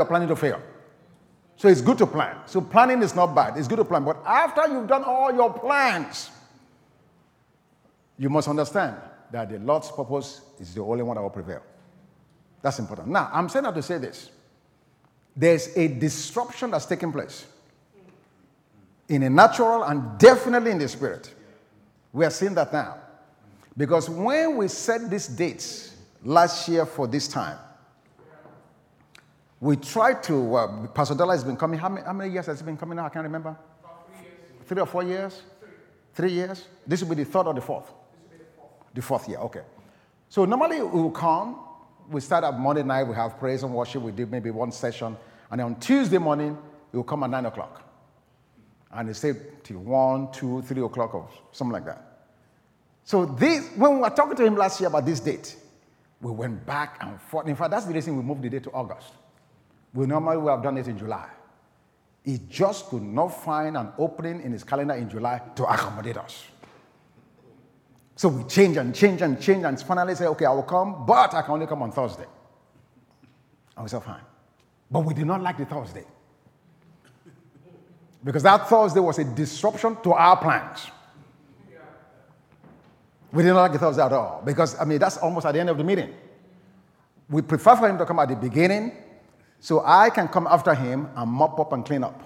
you're planning to fail. So it's good to plan. So planning is not bad. It's good to plan. But after you've done all your plans, you must understand that the Lord's purpose is the only one that will prevail. That's important. Now, I'm saying that to say this. There's a disruption that's taking place in the natural and definitely in the spirit. We are seeing that now. Because when we set these dates last year for this time, we tried to, Pastor Della has been coming. How many years has it been coming now? I can't remember. About 3 years. 3 or 4 years? 3 years. This will be the third or the fourth? This will be the fourth. The fourth year, okay. So normally we will come, we start up Monday night, we have praise and worship, we do maybe one session, and then on Tuesday morning, we will come at 9 o'clock. And they stay till 1, 2, 3 o'clock or something like that. So this, when we were talking to him last year about this date, we went back and forth. In fact, that's the reason we moved the date to August. We normally would have done it in July. He just could not find an opening in his calendar in July to accommodate us. So we change and finally say, okay, I will come, but I can only come on Thursday. And we said, fine. But we did not like the Thursday. Because that Thursday was a disruption to our plans. We did not like the Thursday at all. Because, that's almost at the end of the meeting. We prefer for him to come at the beginning, so I can come after him and mop up and clean up.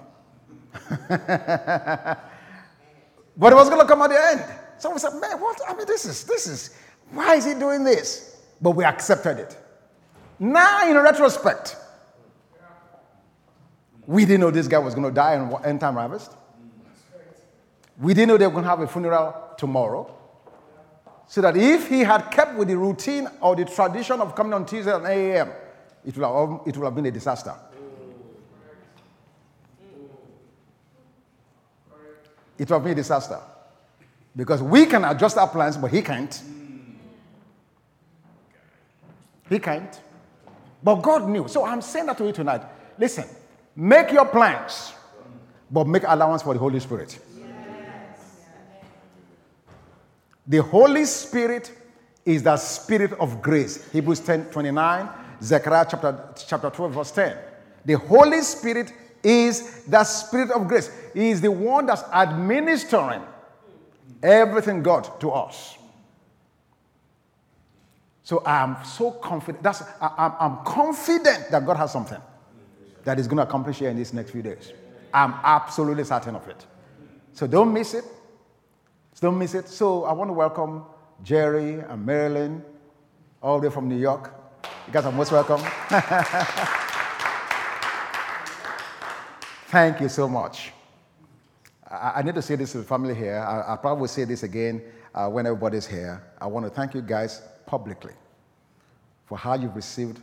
But it was going to come at the end. So we said, man, what? This is, why is he doing this? But we accepted it. Now, in retrospect, we didn't know this guy was going to die in end-time harvest. We didn't know they were going to have a funeral tomorrow. So that if he had kept with the routine or the tradition of coming on Tuesday at 8 a.m., it would have been a disaster. It would have been a disaster. Because we can adjust our plans, but he can't. He can't. But God knew. So I'm saying that to you tonight. Listen, make your plans, but make allowance for the Holy Spirit. Yes. The Holy Spirit is the Spirit of grace. Hebrews 10:29. Zechariah chapter 12, verse 10. The Holy Spirit is the Spirit of grace. He is the one that's administering everything God to us. So I'm so confident. I'm confident that God has something that is going to accomplish here in these next few days. I'm absolutely certain of it. So don't miss it. So I want to welcome Jerry and Marilyn all the way from New York. You guys are most welcome. Thank you so much. I need to say this to the family here. I probably will say this again when everybody's here. I want to thank you guys publicly for how you've received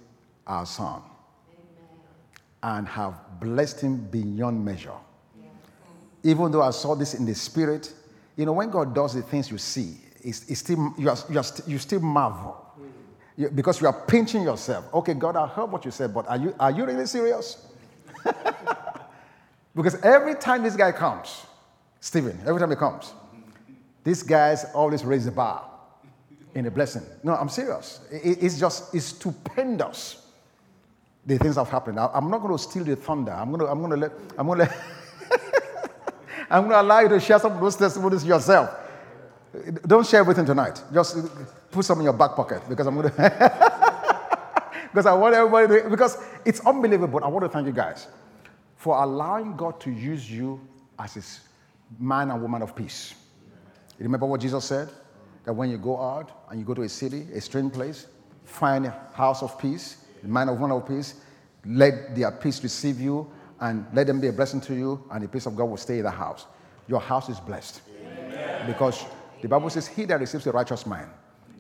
our son. Amen. And have blessed him beyond measure. Yeah. Even though I saw this in the spirit, when God does the things you see, it's still, you still marvel. Because you are pinching yourself. Okay, God, I heard what you said, but are you really serious? Because every time this guy comes, Stephen, these guys always raise the bar in the blessing. No, I'm serious. It's stupendous. The things have happened. I'm not going to steal the thunder. I'm going to allow you to share some of those testimonies yourself. Don't share everything tonight. Just put some in your back pocket because I'm going to. Because I want everybody to. Because it's unbelievable. I want to thank you guys for allowing God to use you as His man and woman of peace. You remember what Jesus said? That when you go out and you go to a city, a strange place, find a house of peace, a man or woman of peace, let their peace receive you and let them be a blessing to you, and the peace of God will stay in the house. Your house is blessed. Amen. Because the Bible says, he that receives a righteous man,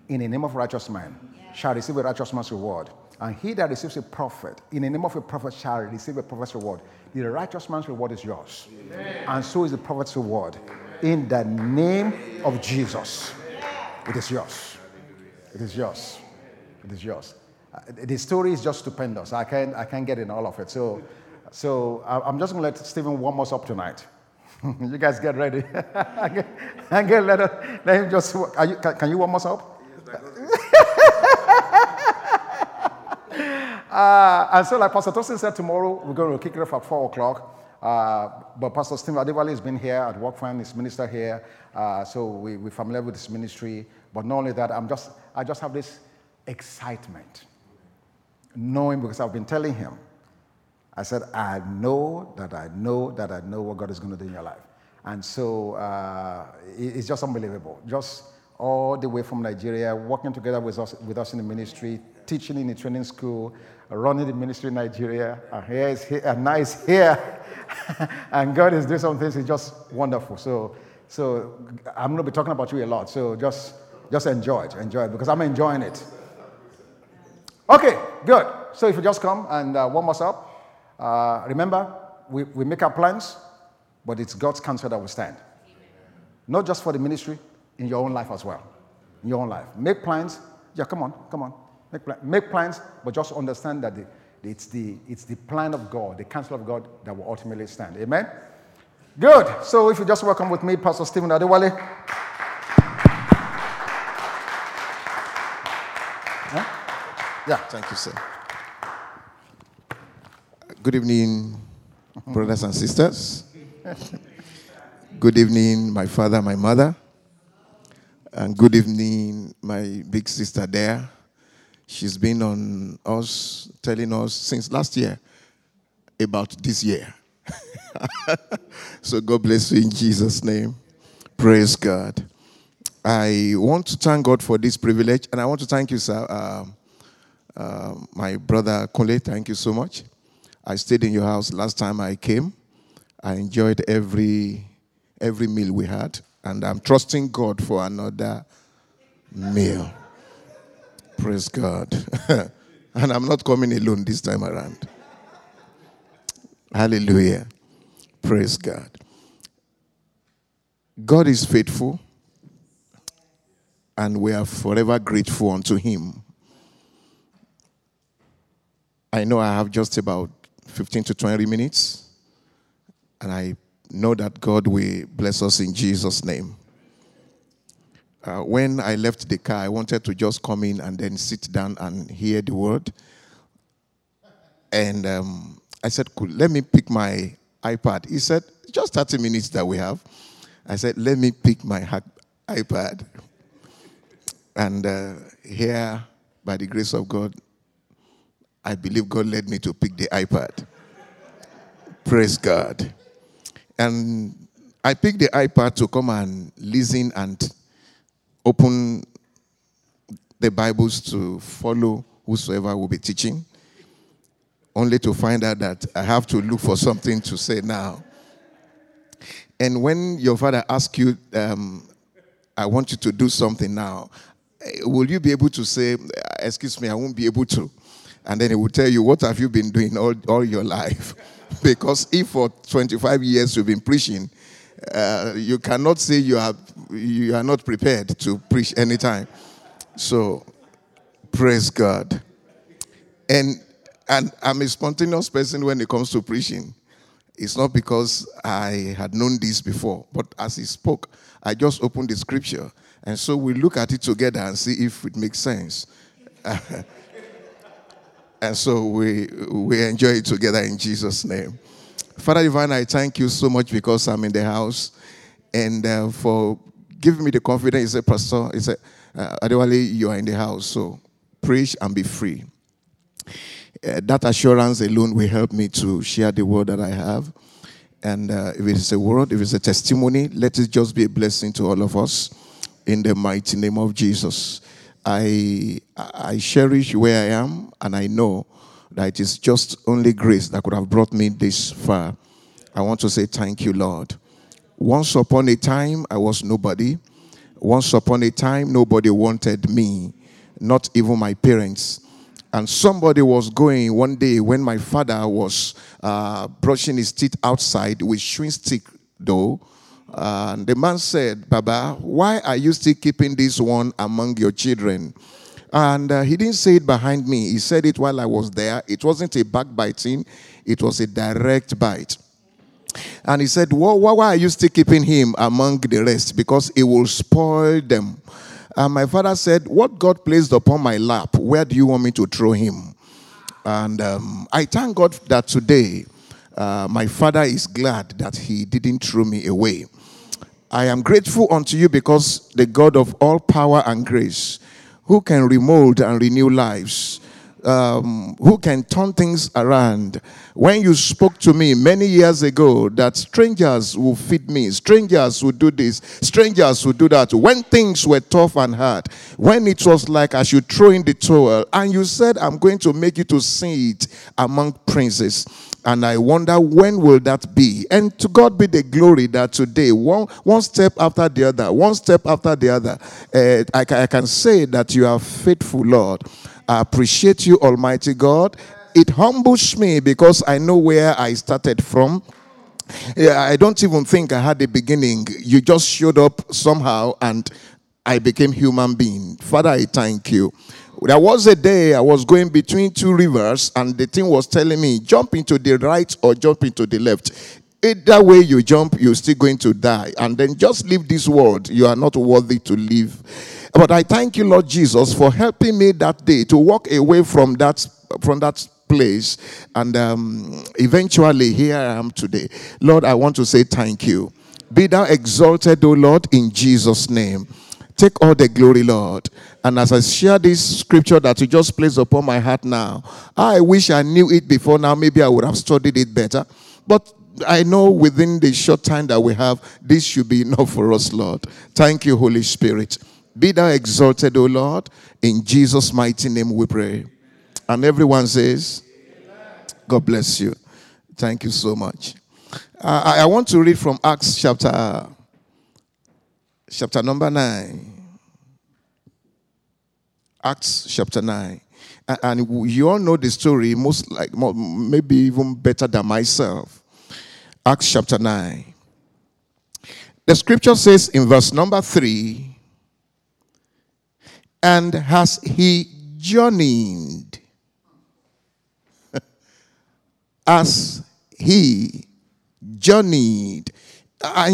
in the name of a righteous man, shall receive a righteous man's reward. And he that receives a prophet, in the name of a prophet, shall receive a prophet's reward. The righteous man's reward is yours. Amen. And so is the prophet's reward. In the name of Jesus, it is yours. It is yours. It is yours. The story is just stupendous. I can't get in all of it. So I'm just going to let Stephen warm us up tonight. You guys get ready. Let him just. Can you warm us up? Yes, And so like Pastor Tosin said, tomorrow we're going to kick it off at 4 o'clock. But Pastor Steve Adivali has been here at Work Fund, his minister here. So we're familiar with his ministry. But not only that, I just have this excitement, knowing, because I've been telling him, I said, I know that I know that I know what God is going to do in your life. And so it's just unbelievable. Just all the way from Nigeria, working together with us in the ministry, teaching in the training school, running the ministry in Nigeria. And here is here, and now he's here. And God is doing some things. It's just wonderful. So I'm going to be talking about you a lot. So just enjoy it, because I'm enjoying it. Okay, good. So if you just come and warm us up. Remember, we make our plans, but it's God's counsel that will stand. Amen. Not just for the ministry, in your own life as well. In your own life. Make plans. Yeah, come on. Make plans, but just understand that it's the plan of God, the counsel of God that will ultimately stand. Amen? Good. So if you just welcome with me, Pastor Stephen Adewale. Huh? Yeah, thank you, sir. Good evening, brothers and sisters. Good evening, my father, my mother. And good evening, my big sister there. She's been on us, telling us since last year about this year. So God bless you in Jesus' name. Praise God. I want to thank God for this privilege. And I want to thank you, sir. My brother Kole, thank you so much. I stayed in your house last time I came. I enjoyed every meal we had. And I'm trusting God for another meal. Praise God. And I'm not coming alone this time around. Hallelujah. Praise God. God is faithful. And we are forever grateful unto him. I know I have just about 15 to 20 minutes, and I know that God will bless us in Jesus' name. When I left the car, I wanted to just come in and then sit down and hear the word. And I said, cool, let me pick my iPad. He said, just 30 minutes that we have. I said, let me pick my iPad. And here, by the grace of God, I believe God led me to pick the iPad. Praise God. And I picked the iPad to come and listen and open the Bibles to follow whosoever will be teaching, only to find out that I have to look for something to say now. And when your father asks you, I want you to do something now, will you be able to say, excuse me, I won't be able to? And then he will tell you, what have you been doing all your life? Because if for 25 years you've been preaching, you cannot say you are not prepared to preach any time. So, praise God. And I'm a spontaneous person when it comes to preaching. It's not because I had known this before, but as he spoke, I just opened the scripture. And so we look at it together and see if it makes sense. And so we enjoy it together in Jesus' name. Father Divine, I thank you so much because I'm in the house. And for giving me the confidence. He said, Pastor, he said, Adewale, you are in the house. So preach and be free. That assurance alone will help me to share the word that I have. And if it's a word, if it's a testimony, let it just be a blessing to all of us. In the mighty name of Jesus. I cherish where I am, and I know that it is just only grace that could have brought me this far. I want to say thank you, Lord. Once upon a time, I was nobody. Once upon a time, nobody wanted me, not even my parents. And somebody was going one day when my father was brushing his teeth outside with chewing stick, though. And the man said, Baba, why are you still keeping this one among your children? And he didn't say it behind me. He said it while I was there. It wasn't a backbiting. It was a direct bite. And he said, why are you still keeping him among the rest? Because it will spoil them. And my father said, what God placed upon my lap, where do you want me to throw him? And I thank God that today my father is glad that he didn't throw me away. I am grateful unto you because the God of all power and grace, who can remold and renew lives, who can turn things around. When you spoke to me many years ago that strangers will feed me, strangers will do this, strangers will do that. When things were tough and hard, when it was like I should throw in the towel, and you said, I'm going to make you to sit among princes. And I wonder, when will that be? And to God be the glory that today, one step after the other, one step after the other, I can say that you are faithful, Lord. I appreciate you, Almighty God. It humbles me because I know where I started from. I don't even think I had a beginning. You just showed up somehow and I became human being. Father, I thank you. There was a day I was going between two rivers and the thing was telling me, jump into the right or jump into the left. Either way you jump, you're still going to die. And then just leave this world. You are not worthy to live. But I thank you, Lord Jesus, for helping me that day to walk away from that place. And eventually, here I am today. Lord, I want to say thank you. Be thou exalted, O Lord, in Jesus' name. Take all the glory, Lord. And as I share this scripture that you just placed upon my heart now, I wish I knew it before now. Maybe I would have studied it better. But I know within the short time that we have, this should be enough for us, Lord. Thank you, Holy Spirit. Be thou exalted, O Lord. In Jesus' mighty name we pray. And everyone says, God bless you. Thank you so much. I want to read from Acts chapter number 9. Acts chapter 9. And you all know the story, most like maybe even better than myself. Acts chapter 9. The scripture says in verse number 3, and as he journeyed, and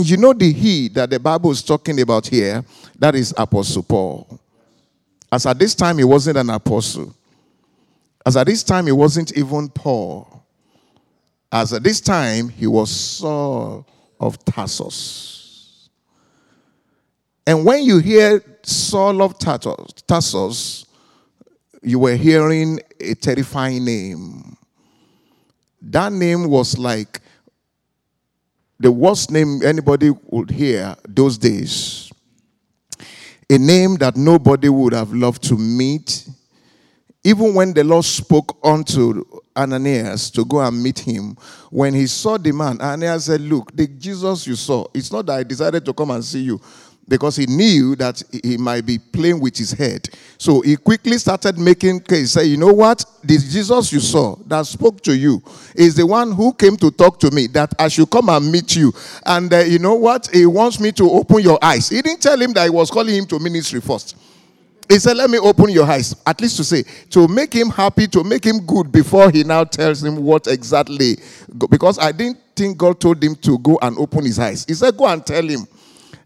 you know the he that the Bible is talking about here, that is Apostle Paul. As at this time, he wasn't an apostle. As at this time, he wasn't even Paul. As at this time, he was Saul of Tarsus. And when you hear Saul of Tarsus, you were hearing a terrifying name. That name was like the worst name anybody would hear those days. A name that nobody would have loved to meet. Even when the Lord spoke unto Ananias to go and meet him, when he saw the man, Ananias said, look, the Jesus you saw, it's not that I decided to come and see you, because he knew that he might be playing with his head. So he quickly started making case. Say, you know what? This Jesus you saw that spoke to you is the one who came to talk to me, that I should come and meet you. And you know what? He wants me to open your eyes. He didn't tell him that he was calling him to ministry first. He said, let me open your eyes, at least to say, to make him happy, to make him good, before he now tells him what exactly. Because I didn't think God told him to go and open his eyes. He said, go and tell him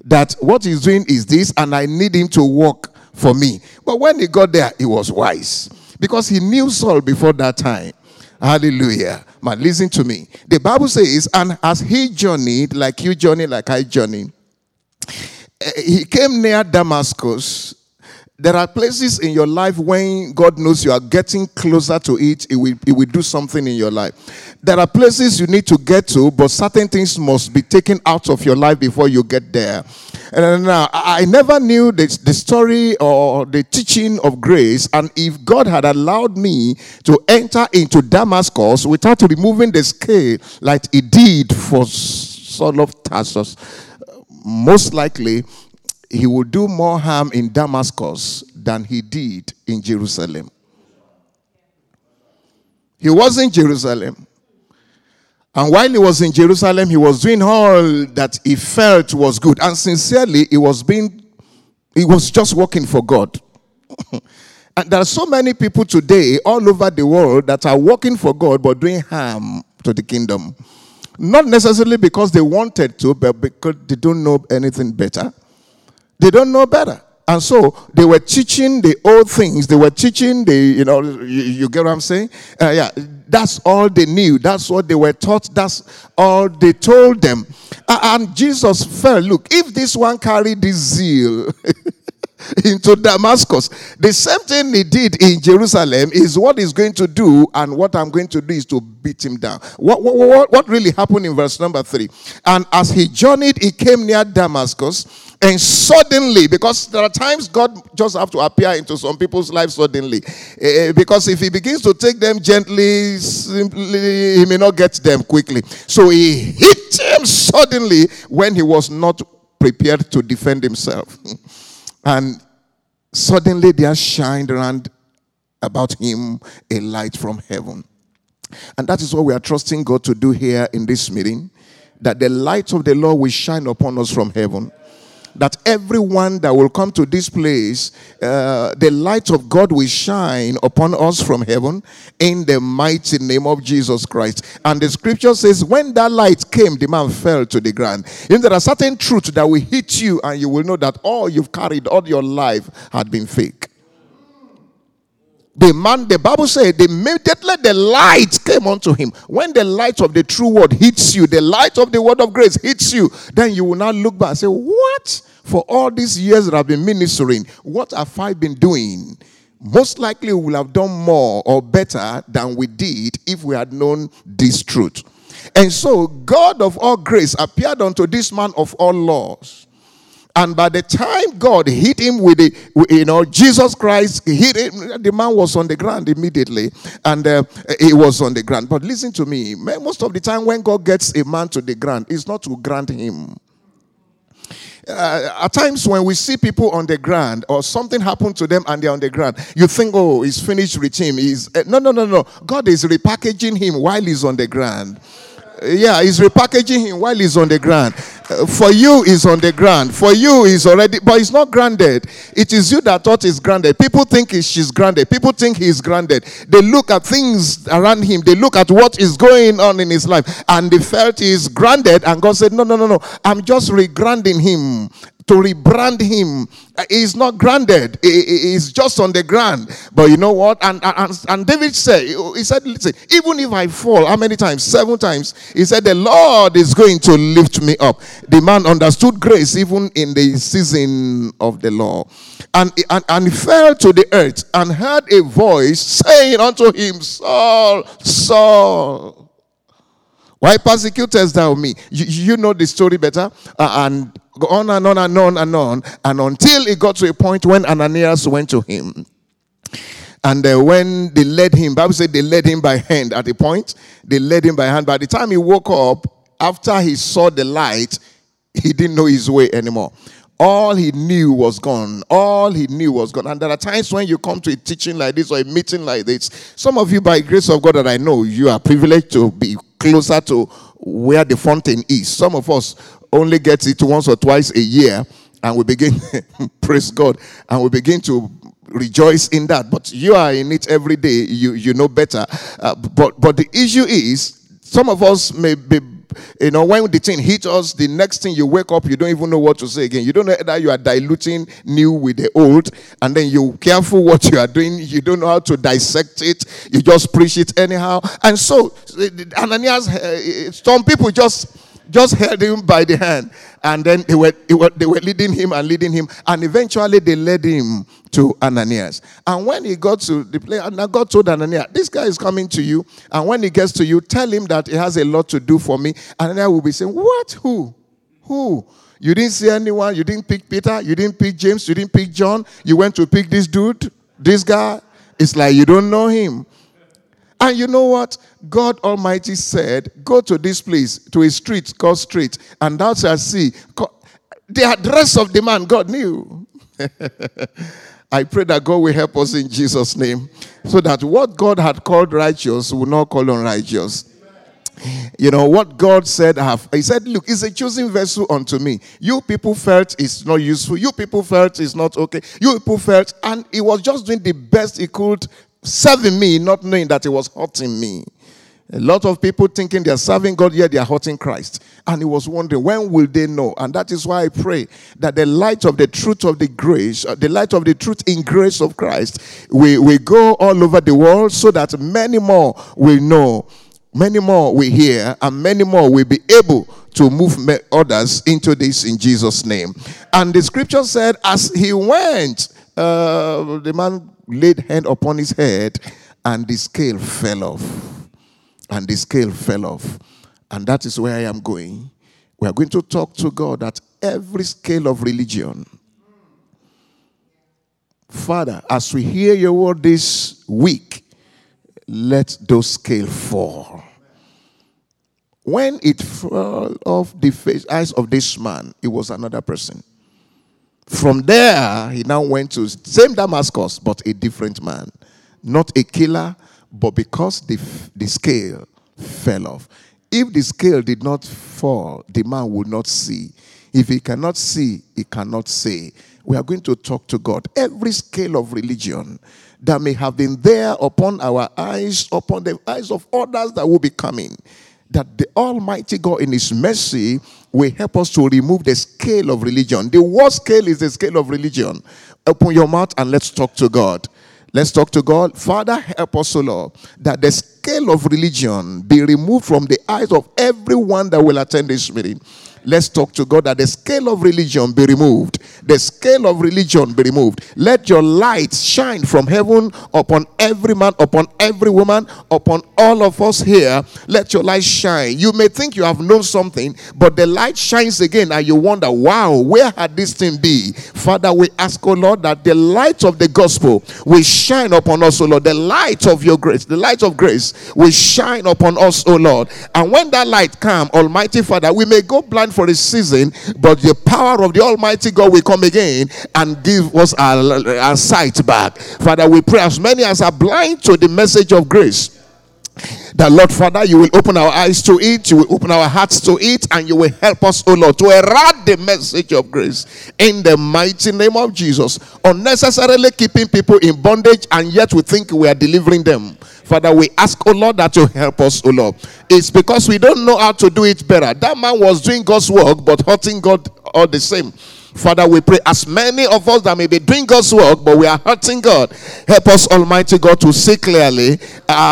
that what he's doing is this, and I need him to work for me. But when he got there, he was wise, because he knew Saul before that time. Hallelujah. Man, listen to me. The Bible says, and as he journeyed, like you journey, like I journey, he came near Damascus. There are places in your life when God knows you are getting closer to it, it will do something in your life. There are places you need to get to, but certain things must be taken out of your life before you get there. And now, I never knew the story or the teaching of grace, and if God had allowed me to enter into Damascus without removing the scale like he did for Saul of Tarsus, most likely he will do more harm in Damascus than he did in Jerusalem. He was in Jerusalem. And while he was in Jerusalem, he was doing all that he felt was good. And sincerely, he was just working for God. And there are so many people today all over the world that are working for God but doing harm to the kingdom. Not necessarily because they wanted to, but because they don't know anything better. They don't know better. And so they were teaching the old things. They were teaching the, you know, you get what I'm saying? Yeah, that's all they knew. That's what they were taught. That's all they told them. And Jesus felt, look, if this one carried this zeal into Damascus, the same thing he did in Jerusalem is what he's going to do, and what I'm going to do is to beat him down. What really happened in verse number 3? And as he journeyed, he came near Damascus. And suddenly, because there are times God just have to appear into some people's lives suddenly. Because if he begins to take them gently, simply, he may not get them quickly. So he hit him suddenly when he was not prepared to defend himself. And suddenly there shined around about him a light from heaven. And that is what we are trusting God to do here in this meeting. That the light of the Lord will shine upon us from heaven. That everyone that will come to this place, the light of God will shine upon us from heaven in the mighty name of Jesus Christ. And the scripture says, when that light came, the man fell to the ground. And there are certain truths that will hit you, and you will know that all you've carried all your life had been fake. The man, the Bible said, immediately the light came unto him. When the light of the true word hits you, the light of the word of grace hits you, then you will now look back and say, what? For all these years that I've been ministering, what have I been doing? Most likely we will have done more or better than we did if we had known this truth. And so God of all grace appeared unto this man of all laws. And by the time God hit him with the, you know, Jesus Christ hit him, the man was on the ground immediately. And he was on the ground. But listen to me, most of the time when God gets a man to the ground, it's not to ground him. At times when we see people on the ground or something happened to them and they're on the ground, you think, oh, he's finished with him. No. God is repackaging him while he's on the ground. Yeah, he's repackaging him while he's on the ground. For you, he's on the ground. For you, he's already, but he's not grounded. It is you that thought he's grounded. People think she's grounded. People think he's grounded. They look at things around him. They look at what is going on in his life. And they felt he's grounded. And God said, no. I'm just regrounding him. To rebrand him. He's not grounded. He's just on the ground. But you know what? And David said, he said, listen, even if I fall, how many times? 7 times. He said, the Lord is going to lift me up. The man understood grace even in the season of the law. And he fell to the earth and heard a voice saying unto him, Saul, Saul. Why persecutest thou me? You know the story better. And on and on and on and on. And until it got to a point when Ananias went to him. And when they led him, Bible said they led him by hand at a point. They led him by hand. By the time he woke up, after he saw the light, he didn't know his way anymore. All he knew was gone. All he knew was gone. And there are times when you come to a teaching like this or a meeting like this. Some of you, by grace of God that I know, you are privileged to be closer to where the fountain is. Some of us only get it once or twice a year, and we begin, praise God, and we begin to rejoice in that. But you are in it every day. You know better. But the issue is, some of us may be, you know, when the thing hits us, the next thing you wake up, you don't even know what to say again. You don't know that you are diluting new with the old, and then you're careful what you are doing. You don't know how to dissect it. You just preach it anyhow. And so, Ananias, some people just held him by the hand, and then they were leading him, and eventually they led him to Ananias. And when he got to the place, and God told Ananias, this guy is coming to you, and when he gets to you, tell him that he has a lot to do for me. Ananias will be saying, what? Who? You didn't see anyone. You didn't pick Peter. You didn't pick James. You didn't pick John. You went to pick this dude, this guy. It's like you don't know him. And you know what? God Almighty said, go to this place, to a street called Street, and thou shalt see. The address of the man, God knew. I pray that God will help us in Jesus' name, so that what God had called righteous will not call unrighteous. You know, what God said, he said, look, it's a chosen vessel unto me. You people felt it's not useful. You people felt it's not okay. You people felt, and he was just doing the best he could, serving me, not knowing that it was hurting me. A lot of people thinking they are serving God, yet they are hurting Christ. and he was wondering, when will they know? And that is why I pray that the light of the truth of the grace, the light of the truth in grace of Christ, will go all over the world so that many more will know, many more will hear, and many more will be able to move others into this in Jesus' name. And the scripture said, as he went, the man laid hand upon his head, and the scale fell off. And the scale fell off. And that is where I am going. We are going to talk to God at every scale of religion. Father, as we hear your word this week, let those scales fall. When it fell off the face, eyes of this man, it was another person. From there, he now went to same Damascus, but a different man. Not a killer, but because the scale fell off. If the scale did not fall, the man would not see. If he cannot see, he cannot say. We are going to talk to God. Every scale of religion that may have been there upon our eyes, upon the eyes of others that will be coming, that the Almighty God in His mercy will help us to remove the scale of religion. The worst scale is the scale of religion. Open your mouth and let's talk to God. Let's talk to God. Father, help us, O Lord, that the scale of religion be removed from the eyes of everyone that will attend this meeting. Let's talk to God that the scale of religion be removed. The scale of religion be removed. Let your light shine from heaven upon every man, upon every woman, upon all of us here. Let your light shine. You may think you have known something, but the light shines again and you wonder, wow, where had this thing be? Father, we ask, O Lord, that the light of the gospel will shine upon us, O Lord. The light of your grace, the light of grace will shine upon us, O Lord. And when that light comes, Almighty Father, we may go blind for a season, but the power of the Almighty God will come again and give us our sight back. Father, we pray as many as are blind to the message of grace, that Lord Father, you will open our eyes to it, you will open our hearts to it, and you will help us, O Lord, to eradicate the message of grace in the mighty name of Jesus. Unnecessarily keeping people in bondage, and yet we think we are delivering them. Father, we ask, O Lord, that you help us, O Lord. It's because we don't know how to do it better. That man was doing God's work, but hurting God all the same. Father, we pray as many of us that may be doing God's work, but we are hurting God. Help us, Almighty God, to see clearly.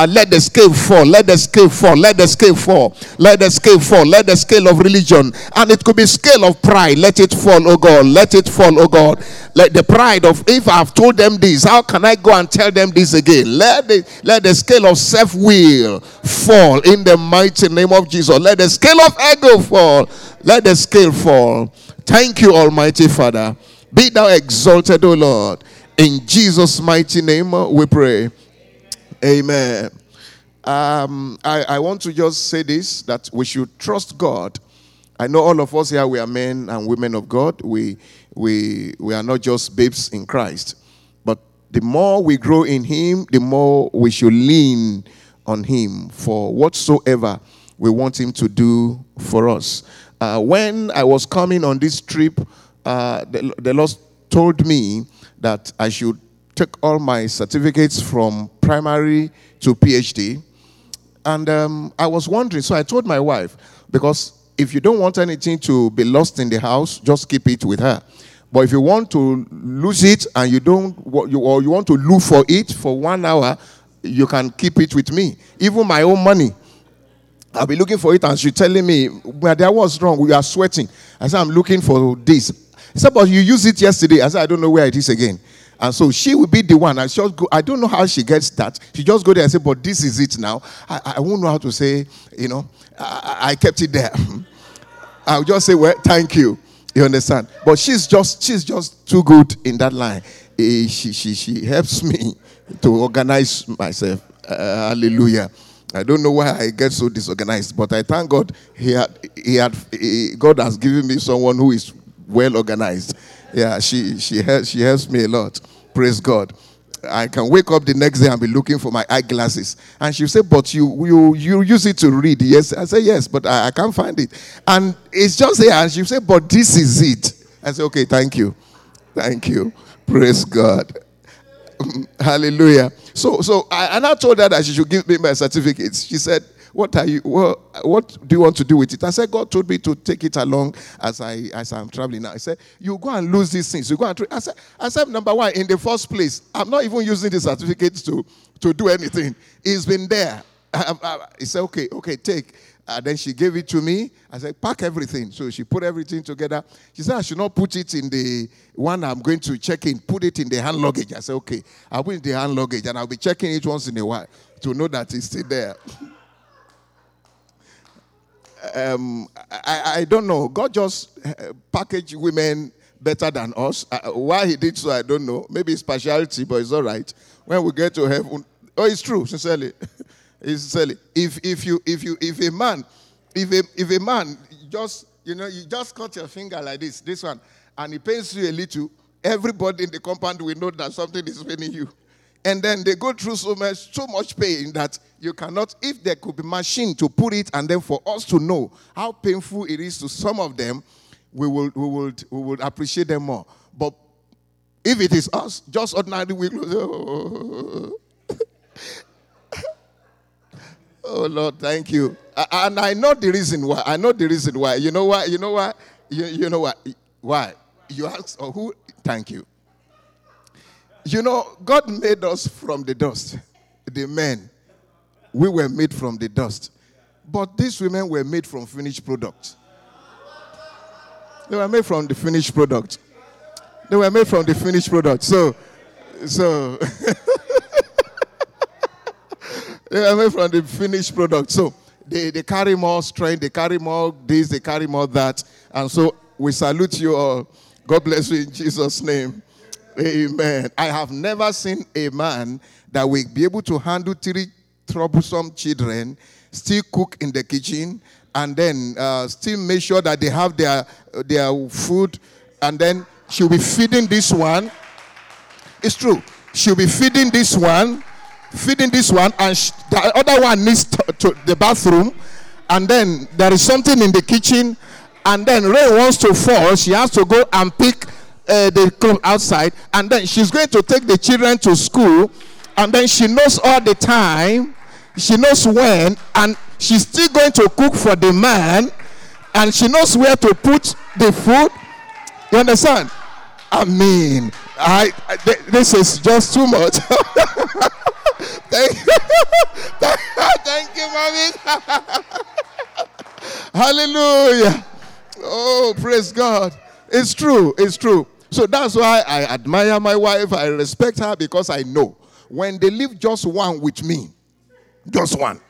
Let the scale fall. Let the scale fall. Let the scale fall. Let the scale fall. Let the scale of religion. And it could be scale of pride. Let it fall, oh God. Let it fall, oh God. Let the pride of, if I have told them this, how can I go and tell them this again? Let the scale of self-will fall in the mighty name of Jesus. Let the scale of ego fall. Let the scale fall. Thank you, Almighty Father. Be thou exalted, O Lord. In Jesus' mighty name we pray. Amen. I want to just say this, that we should trust God. I know all of us here, we are men and women of God. We are not just babes in Christ. But the more we grow in Him, the more we should lean on Him for whatsoever we want Him to do for us. When I was coming on this trip, the Lord told me that I should take all my certificates from primary to PhD. And I was wondering, so I told my wife, because if you don't want anything to be lost in the house, just keep it with her. But if you want to lose it and you want to look for it for 1 hour, you can keep it with me, even my own money. I'll be looking for it, and she's telling me, well, there was wrong. We are sweating. I said, I'm looking for this. I said, but you used it yesterday. I said, I don't know where it is again. And so she will be the one. And she'll go, I don't know how she gets that. She just go there and say, but this is it now. I won't know how to say, you know, I kept it there. I'll just say, well, thank you. You understand? But she's just too good in that line. She helps me to organize myself. Hallelujah. I don't know why I get so disorganized, but I thank God God has given me someone who is well organized. Yeah, she helps me a lot. Praise God. I can wake up the next day and be looking for my eyeglasses. And she said, but you use it to read. Yes. I said, yes, but I can't find it. And it's just here. And she said, but this is it. I said, okay, thank you. Thank you. Praise God. Hallelujah. So I told her that she should give me my certificates. She said, what do you want to do with it? I said, God told me to take it along as I'm traveling now. He said, you go and lose these things. You go and I said, number one, in the first place, I'm not even using the certificates to do anything. It's been there. He said, okay, take. Then she gave it to me. I said, pack everything. So she put everything together. She said, I should not put it in the one I'm going to check in. Put it in the hand luggage. I said, okay. I'll put it in the hand luggage, and I'll be checking it once in a while to know that it's still there. I don't know. God just packaged women better than us. Why he did so, I don't know. Maybe it's partiality, but it's all right. When we get to heaven, it's true, sincerely. If a man just you just cut your finger like this one, and it pains you a little, everybody in the compound will know that something is paining you, and then they go through so much pain that you cannot. If there could be machine to put it, and then for us to know how painful it is to some of them, we would appreciate them more. But if it is us, just ordinarily we close. Oh Lord, thank you. And I know the reason why. You know why? You ask, oh, who? Thank you. You know, God made us from the dust. The men, we were made from the dust. But these women were made from finished product. They were made from the finished product. They were made from the finished product. So. They were made from the finished product. So they carry more strength, they carry more this, they carry more that. And so we salute you all. God bless you in Jesus' name. Amen. I have never seen a man that will be able to handle 3 troublesome children, still cook in the kitchen, and then still make sure that they have their food. And then she'll be feeding this one. It's true. She'll be feeding this one. Feeding this one, and the other one needs to the bathroom, and then there is something in the kitchen, and then Ray wants to fall. She has to go and pick the club outside, and then she's going to take the children to school, and then she knows all the time, she knows when, and she's still going to cook for the man, and she knows where to put the food. You understand? I mean, this is just too much. Thank you, mommy. Hallelujah. Oh, praise God. It's true. It's true. So that's why I admire my wife. I respect her, because I know when they leave just one with me, just one.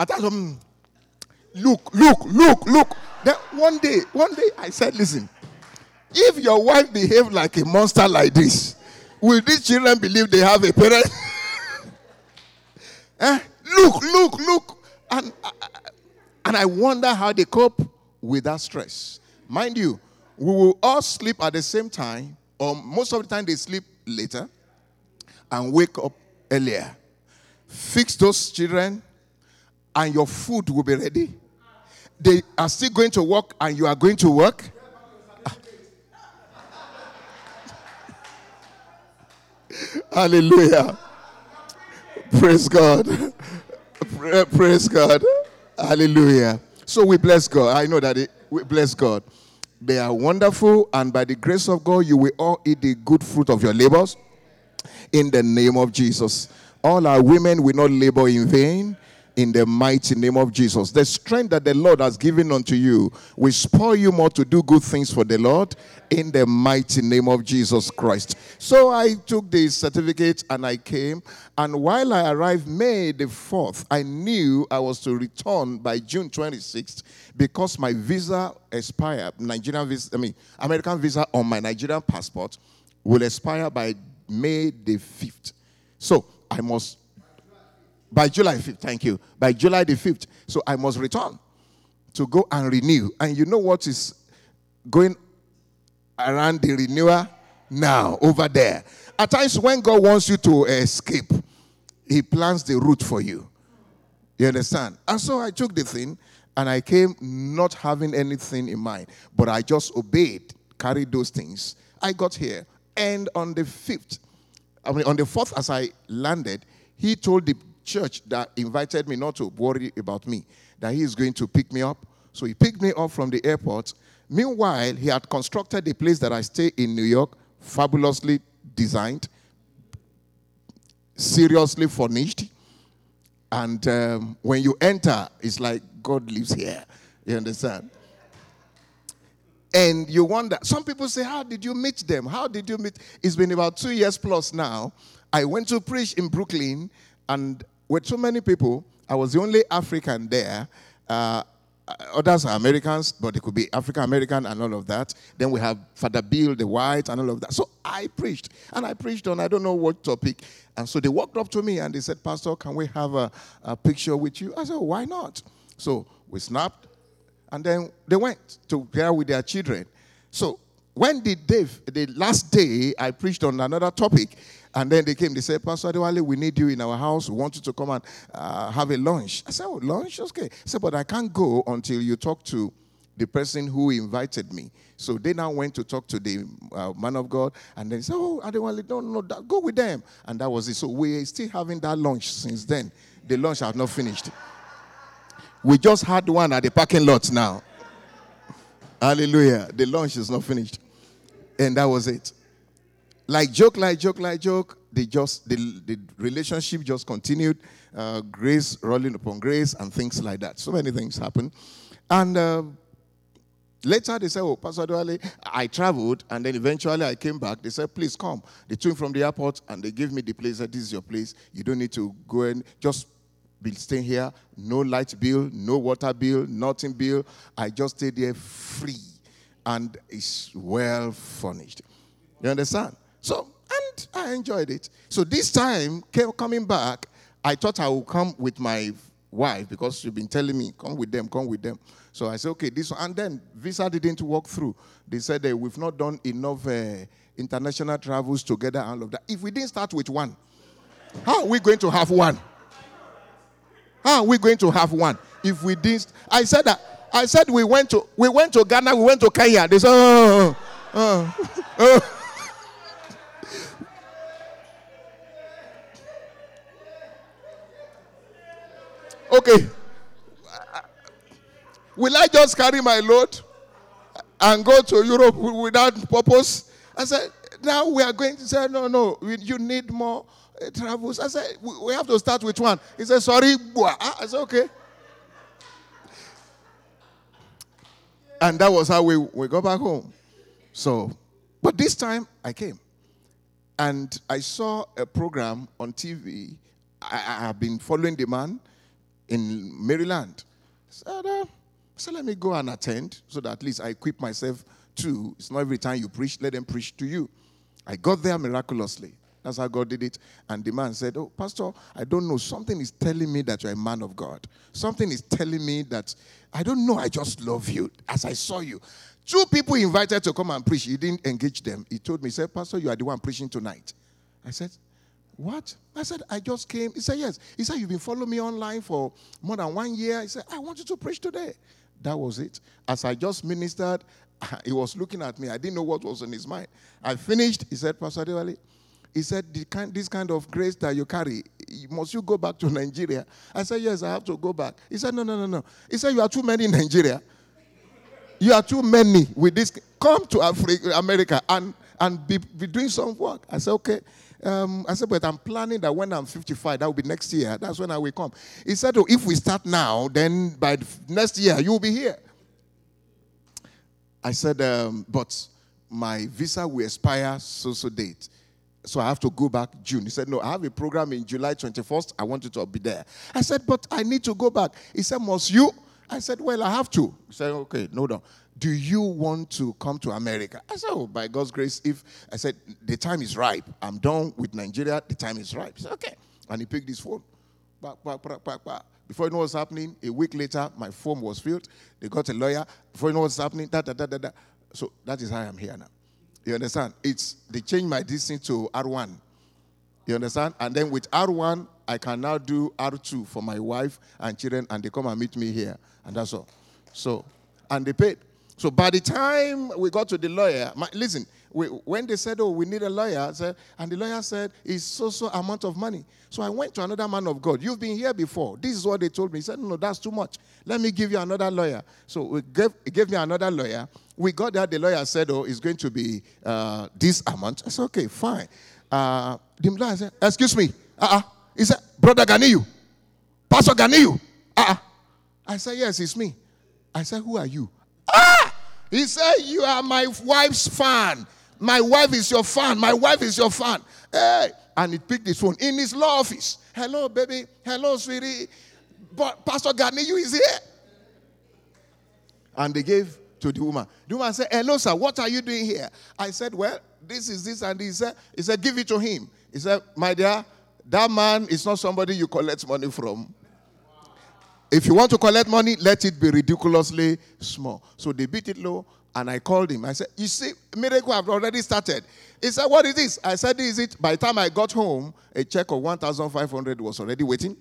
I thought, look. Then one day I said, listen, if your wife behaves like a monster like this, will these children believe they have a parent? Look. And I wonder how they cope with that stress. Mind you, we will all sleep at the same time, or most of the time they sleep later and wake up earlier. Fix those children and your food will be ready. They are still going to work and you are going to work. Hallelujah. Praise God. Praise God. Hallelujah. So we bless God. I know that we bless God. They are wonderful, and by the grace of God, you will all eat the good fruit of your labors in the name of Jesus. All our women will not labor in vain in the mighty name of Jesus. The strength that the Lord has given unto you will spur you more to do good things for the Lord in the mighty name of Jesus Christ. So I took the certificate and I came. And while I arrived May the 4th, I knew I was to return by June 26th because my visa expired. American visa on my Nigerian passport will expire by May the 5th. So I must... By July 5th, thank you. By July the 5th. So I must return to go and renew. And you know what is going around the renewer now, over there. At times when God wants you to escape, he plans the route for you. You understand? And so I took the thing and I came not having anything in mind. But I just obeyed, carried those things. I got here. And on the 4th, as I landed, He told the church that invited me not to worry about me, that he is going to pick me up. So he picked me up from the airport. Meanwhile, he had constructed the place that I stay in New York, fabulously designed, seriously furnished. And when you enter, it's like God lives here. You understand? And you wonder, some people say, how did you meet them? How did you meet? It's been about 2 years plus now. I went to preach in Brooklyn, and with so many people, I was the only African there. Others are Americans, but they could be African-American and all of that. Then we have Father Bill, the white, and all of that. So I preached, and I preached on I don't know what topic. And so they walked up to me, and they said, Pastor, can we have a picture with you? I said, why not? So we snapped, and then they went to there with their children. So when did Dave, the last day, I preached on another topic, and then they came, they said, Pastor Adewale, we need you in our house. We want you to come and have a lunch. I said, oh, lunch? Okay. I said, but I can't go until you talk to the person who invited me. So they now went to talk to the man of God, and then said, oh, Adewale, no, go with them. And that was it. So we're still having that lunch since then. The lunch has not finished. We just had one at the parking lot now. Hallelujah. The lunch is not finished. And that was it. Like joke, the relationship just continued. Grace rolling upon grace and things like that. So many things happened. And later they said, oh, Pastor Adewale, I traveled, and then eventually I came back. They said, please come. They took me from the airport, and they gave me the place. This is your place. You don't need to go and just be staying here. No light bill, no water bill, nothing bill. I just stayed there free. And it's well furnished. You understand? So, and I enjoyed it. So this time, coming back, I thought I would come with my wife, because she'd been telling me, come with them. So I said, okay, this one. And then visa didn't walk through. They said that we've not done enough international travels together and all of that. If we didn't start with one, how are we going to have one? If we didn't, I said that. I said we went to Ghana, we went to Kenya. They said, Okay. Will I just carry my load and go to Europe without purpose? I said, now we are going to say, no, you need more travels. I said, we have to start with one. He said, sorry. I said, okay. And that was how we go back home. So, but this time I came. And I saw a program on TV. I have been following the man in Maryland. So let me go and attend so that at least I equip myself too. It's not every time you preach, let them preach to you. I got there miraculously. That's how God did it. And the man said, oh, Pastor, I don't know. Something is telling me that you're a man of God. Something is telling me that, I don't know, I just love you as I saw you. 2 people invited to come and preach. He didn't engage them. He told me, he said, Pastor, you are the one preaching tonight. I said, what? I said, I just came. He said, yes. He said, you've been following me online for more than 1 year. He said, I want you to preach today. That was it. As I just ministered, he was looking at me. I didn't know what was on his mind. I finished. He said, Pastor Adewale, he said, this kind of grace that you carry, must you go back to Nigeria? I said, yes, I have to go back. He said, no. He said, you are too many in Nigeria. You are too many with this. Come to America and be doing some work. I said, okay. I said, but I'm planning that when I'm 55, that will be next year. That's when I will come. He said, oh, if we start now, then by next year, you will be here. I said, but my visa will expire so date. So I have to go back June. He said, no, I have a program in July 21st. I want you to be there. I said, but I need to go back. He said, must you? I said, well, I have to. He said, okay, no doubt. Do you want to come to America? I said, oh, by God's grace, the time is ripe. I'm done with Nigeria. The time is ripe. He said, okay. And he picked his phone. Before you know what's happening, a week later, my form was filled. They got a lawyer. Before you know what's happening, da. So that is how I am here now. You understand? They changed my distance to R1. You understand? And then with R1, I can now do R2 for my wife and children, and they come and meet me here. And that's all. So, and they paid. So by the time we got to the lawyer, listen, when they said, oh, we need a lawyer, and the lawyer said, it's so amount of money. So I went to another man of God. You've been here before. This is what they told me. He said, no, that's too much. Let me give you another lawyer. So he gave me another lawyer. We got there. The lawyer said, oh, it's going to be this amount. I said, okay, fine. The lawyer said, excuse me. He said, Brother Ganeo, Pastor Ganeo. I said, yes, it's me. I said, who are you? He said, you are my wife's fan. My wife is your fan. My wife is your fan. Hey. And he picked his phone in his law office. Hello, baby. Hello, sweetie. But Pastor Ganeo is here. And they gave to the woman. The woman said, hello, sir. What are you doing here? I said, well, this is this. And he said, give it to him. He said, my dear, that man is not somebody you collect money from. If you want to collect money, let it be ridiculously small. So they beat it low, and I called him. I said, you see, miracle have already started. He said, what is this? I said, this is it. By the time I got home, a check of $1,500 was already waiting.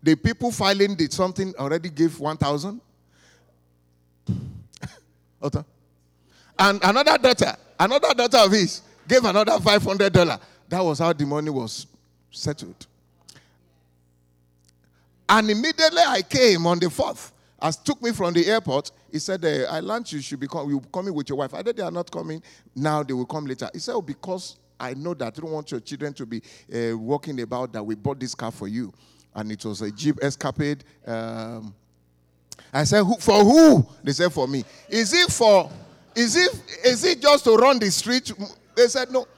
The people filing did something, already gave $1,000. And another daughter of his gave another $500. That was how the money was settled. And immediately I came on the 4th. As took me from the airport, he said, I learned you should be coming with your wife. I said, they are not coming now. They will come later. He said, oh, because I know that you don't want your children to be walking about, that we bought this car for you. And it was a Jeep Escapade. I said, for who? They said, for me. Is it just to run the street? They said, no.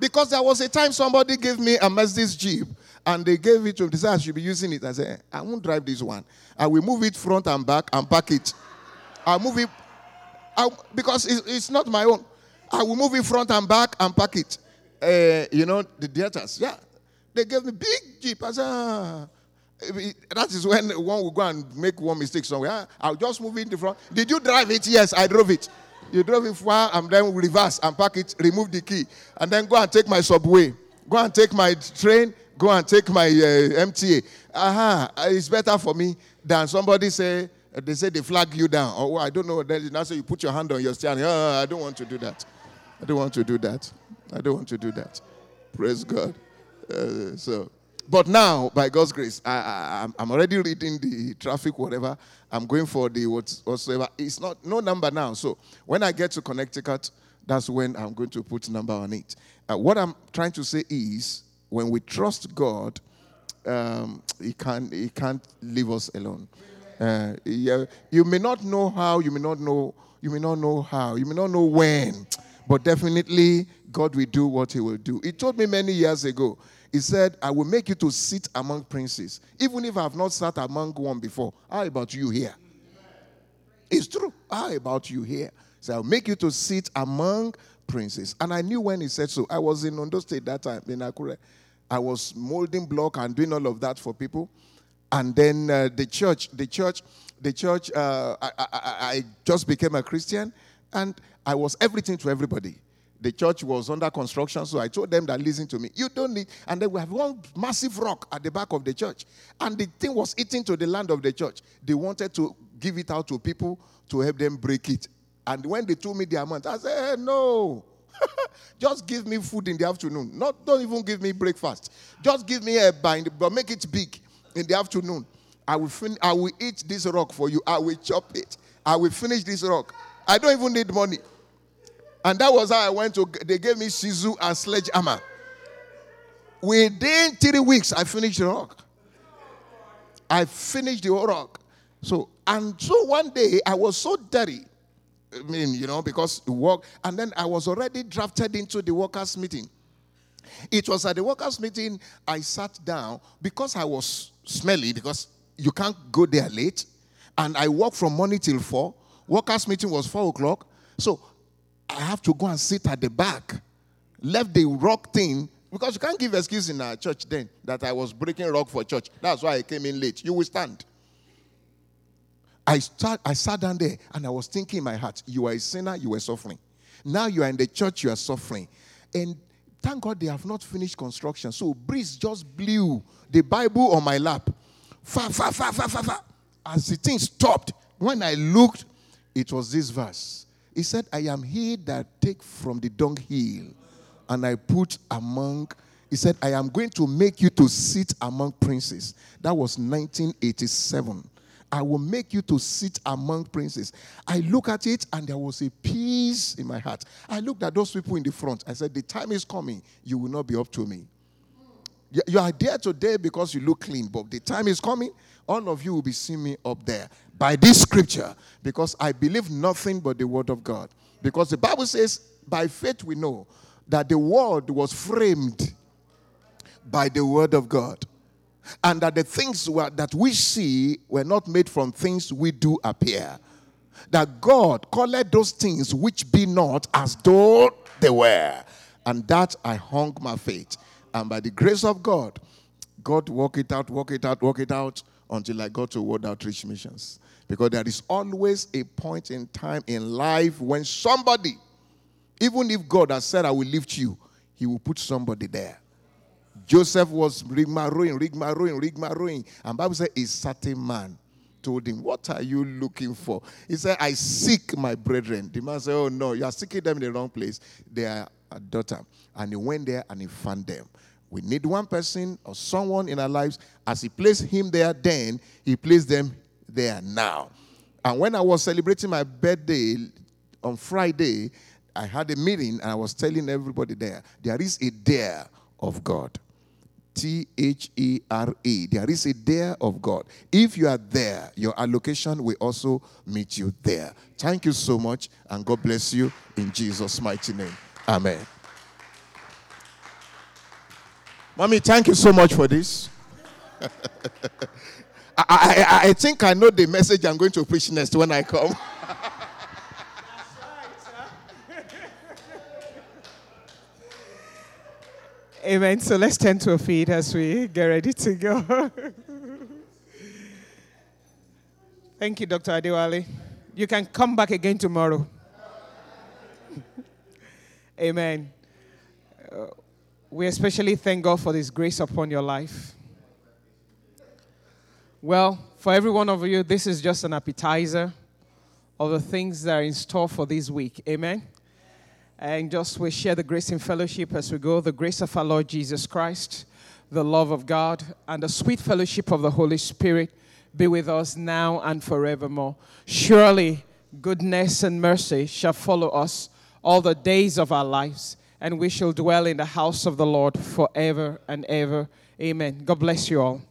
Because there was a time somebody gave me a Mercedes Jeep. And they gave it to him. They said, I should be using it. I said, I won't drive this one. I will move it front and back and pack it. I'll move it. Because it's not my own. I will move it front and back and pack it. The debtors. Yeah. They gave me big Jeep. I said, that is when one will go and make one mistake somewhere. I'll just move it in the front. Did you drive it? Yes, I drove it. You drove it far and then reverse and pack it, remove the key. And then go and take my subway. Go and take my train. Go and take my MTA. It's better for me than somebody say they flag you down. Oh, I don't know. Now so you put your hand on your steering. Oh, I don't want to do that. Praise God. But now, by God's grace, I'm already reading the traffic, whatever. I'm going for the whatsoever. It's not no number now. So when I get to Connecticut, that's when I'm going to put number on it. What I'm trying to say is, when we trust God, He can't leave us alone. You may not know how, you may not know when, but definitely God will do what He will do. He told me many years ago. He said, "I will make you to sit among princes, even if I have not sat among one before." How about you here? It's true. How about you here? So I'll make you to sit among princes. And I knew when he said so. I was in Nondo State that time, in Akure. I was molding block and doing all of that for people. And then I just became a Christian. And I was everything to everybody. The church was under construction, so I told them that, listen to me, you don't need, and then we have one massive rock at the back of the church. And the thing was eating to the land of the church. They wanted to give it out to people to help them break it. And when they told me the amount, I said, hey, no. Just give me food in the afternoon. Don't even give me breakfast. Just give me a bind, but make it big in the afternoon. I will eat this rock for you. I will chop it. I will finish this rock. I don't even need money. And that was how I went to, they gave me shizu and sledgehammer. Within 3 weeks, I finished the rock. I finished the whole rock. So one day, I was so dirty. I mean, because the work, and then I was already drafted into the workers' meeting. It was at the workers' meeting I sat down because I was smelly, because you can't go there late. And I worked from morning till 4. Workers' meeting was 4 o'clock. So I have to go and sit at the back. Left the rock thing, because you can't give excuse in our church then that I was breaking rock for church. That's why I came in late. You will stand. I sat down there and I was thinking in my heart, you are a sinner, you are suffering. Now you are in the church, you are suffering. And thank God they have not finished construction. So breeze just blew the Bible on my lap. Fa, fa, fa, fa, fa, fa. As the thing stopped, when I looked, it was this verse. He said, I am he that take from the dunghill, and I put among. He said, I am going to make you to sit among princes. That was 1987. I will make you to sit among princes. I look at it, and there was a peace in my heart. I looked at those people in the front. I said, the time is coming. You will not be up to me. You are there today because you look clean, but the time is coming. All of you will be seeing me up there by this scripture, because I believe nothing but the word of God. Because the Bible says, by faith we know that the world was framed by the word of God, and that the things that we see were not made from things we do appear. That God called those things which be not as though they were. And that I hung my faith. And by the grace of God, God work it out, until I got to World Outreach Missions. Because there is always a point in time in life when somebody, even if God has said, I will lift you, he will put somebody there. Joseph was rigmaroing. And Bible said, a certain man told him, what are you looking for? He said, I seek my brethren. The man said, oh no, you are seeking them in the wrong place. They are a daughter. And he went there and he found them. We need one person or someone in our lives. As he placed him there then, he placed them there now. And when I was celebrating my birthday on Friday, I had a meeting and I was telling everybody there is a dare of God. There. There is a dare of God. If you are there, your allocation will also meet you there. Thank you so much, and God bless you in Jesus' mighty name. Amen. Mommy, thank you so much for this. I think I know the message I'm going to preach next when I come. Amen. So let's turn to our feet as we get ready to go. Thank you, Dr. Adewale. You can come back again tomorrow. Amen. We especially thank God for this grace upon your life. Well, for every one of you, this is just an appetizer of the things that are in store for this week. Amen. And just we share the grace in fellowship as we go. The grace of our Lord Jesus Christ, the love of God, and the sweet fellowship of the Holy Spirit be with us now and forevermore. Surely goodness and mercy shall follow us all the days of our lives, and we shall dwell in the house of the Lord forever and ever. Amen. God bless you all.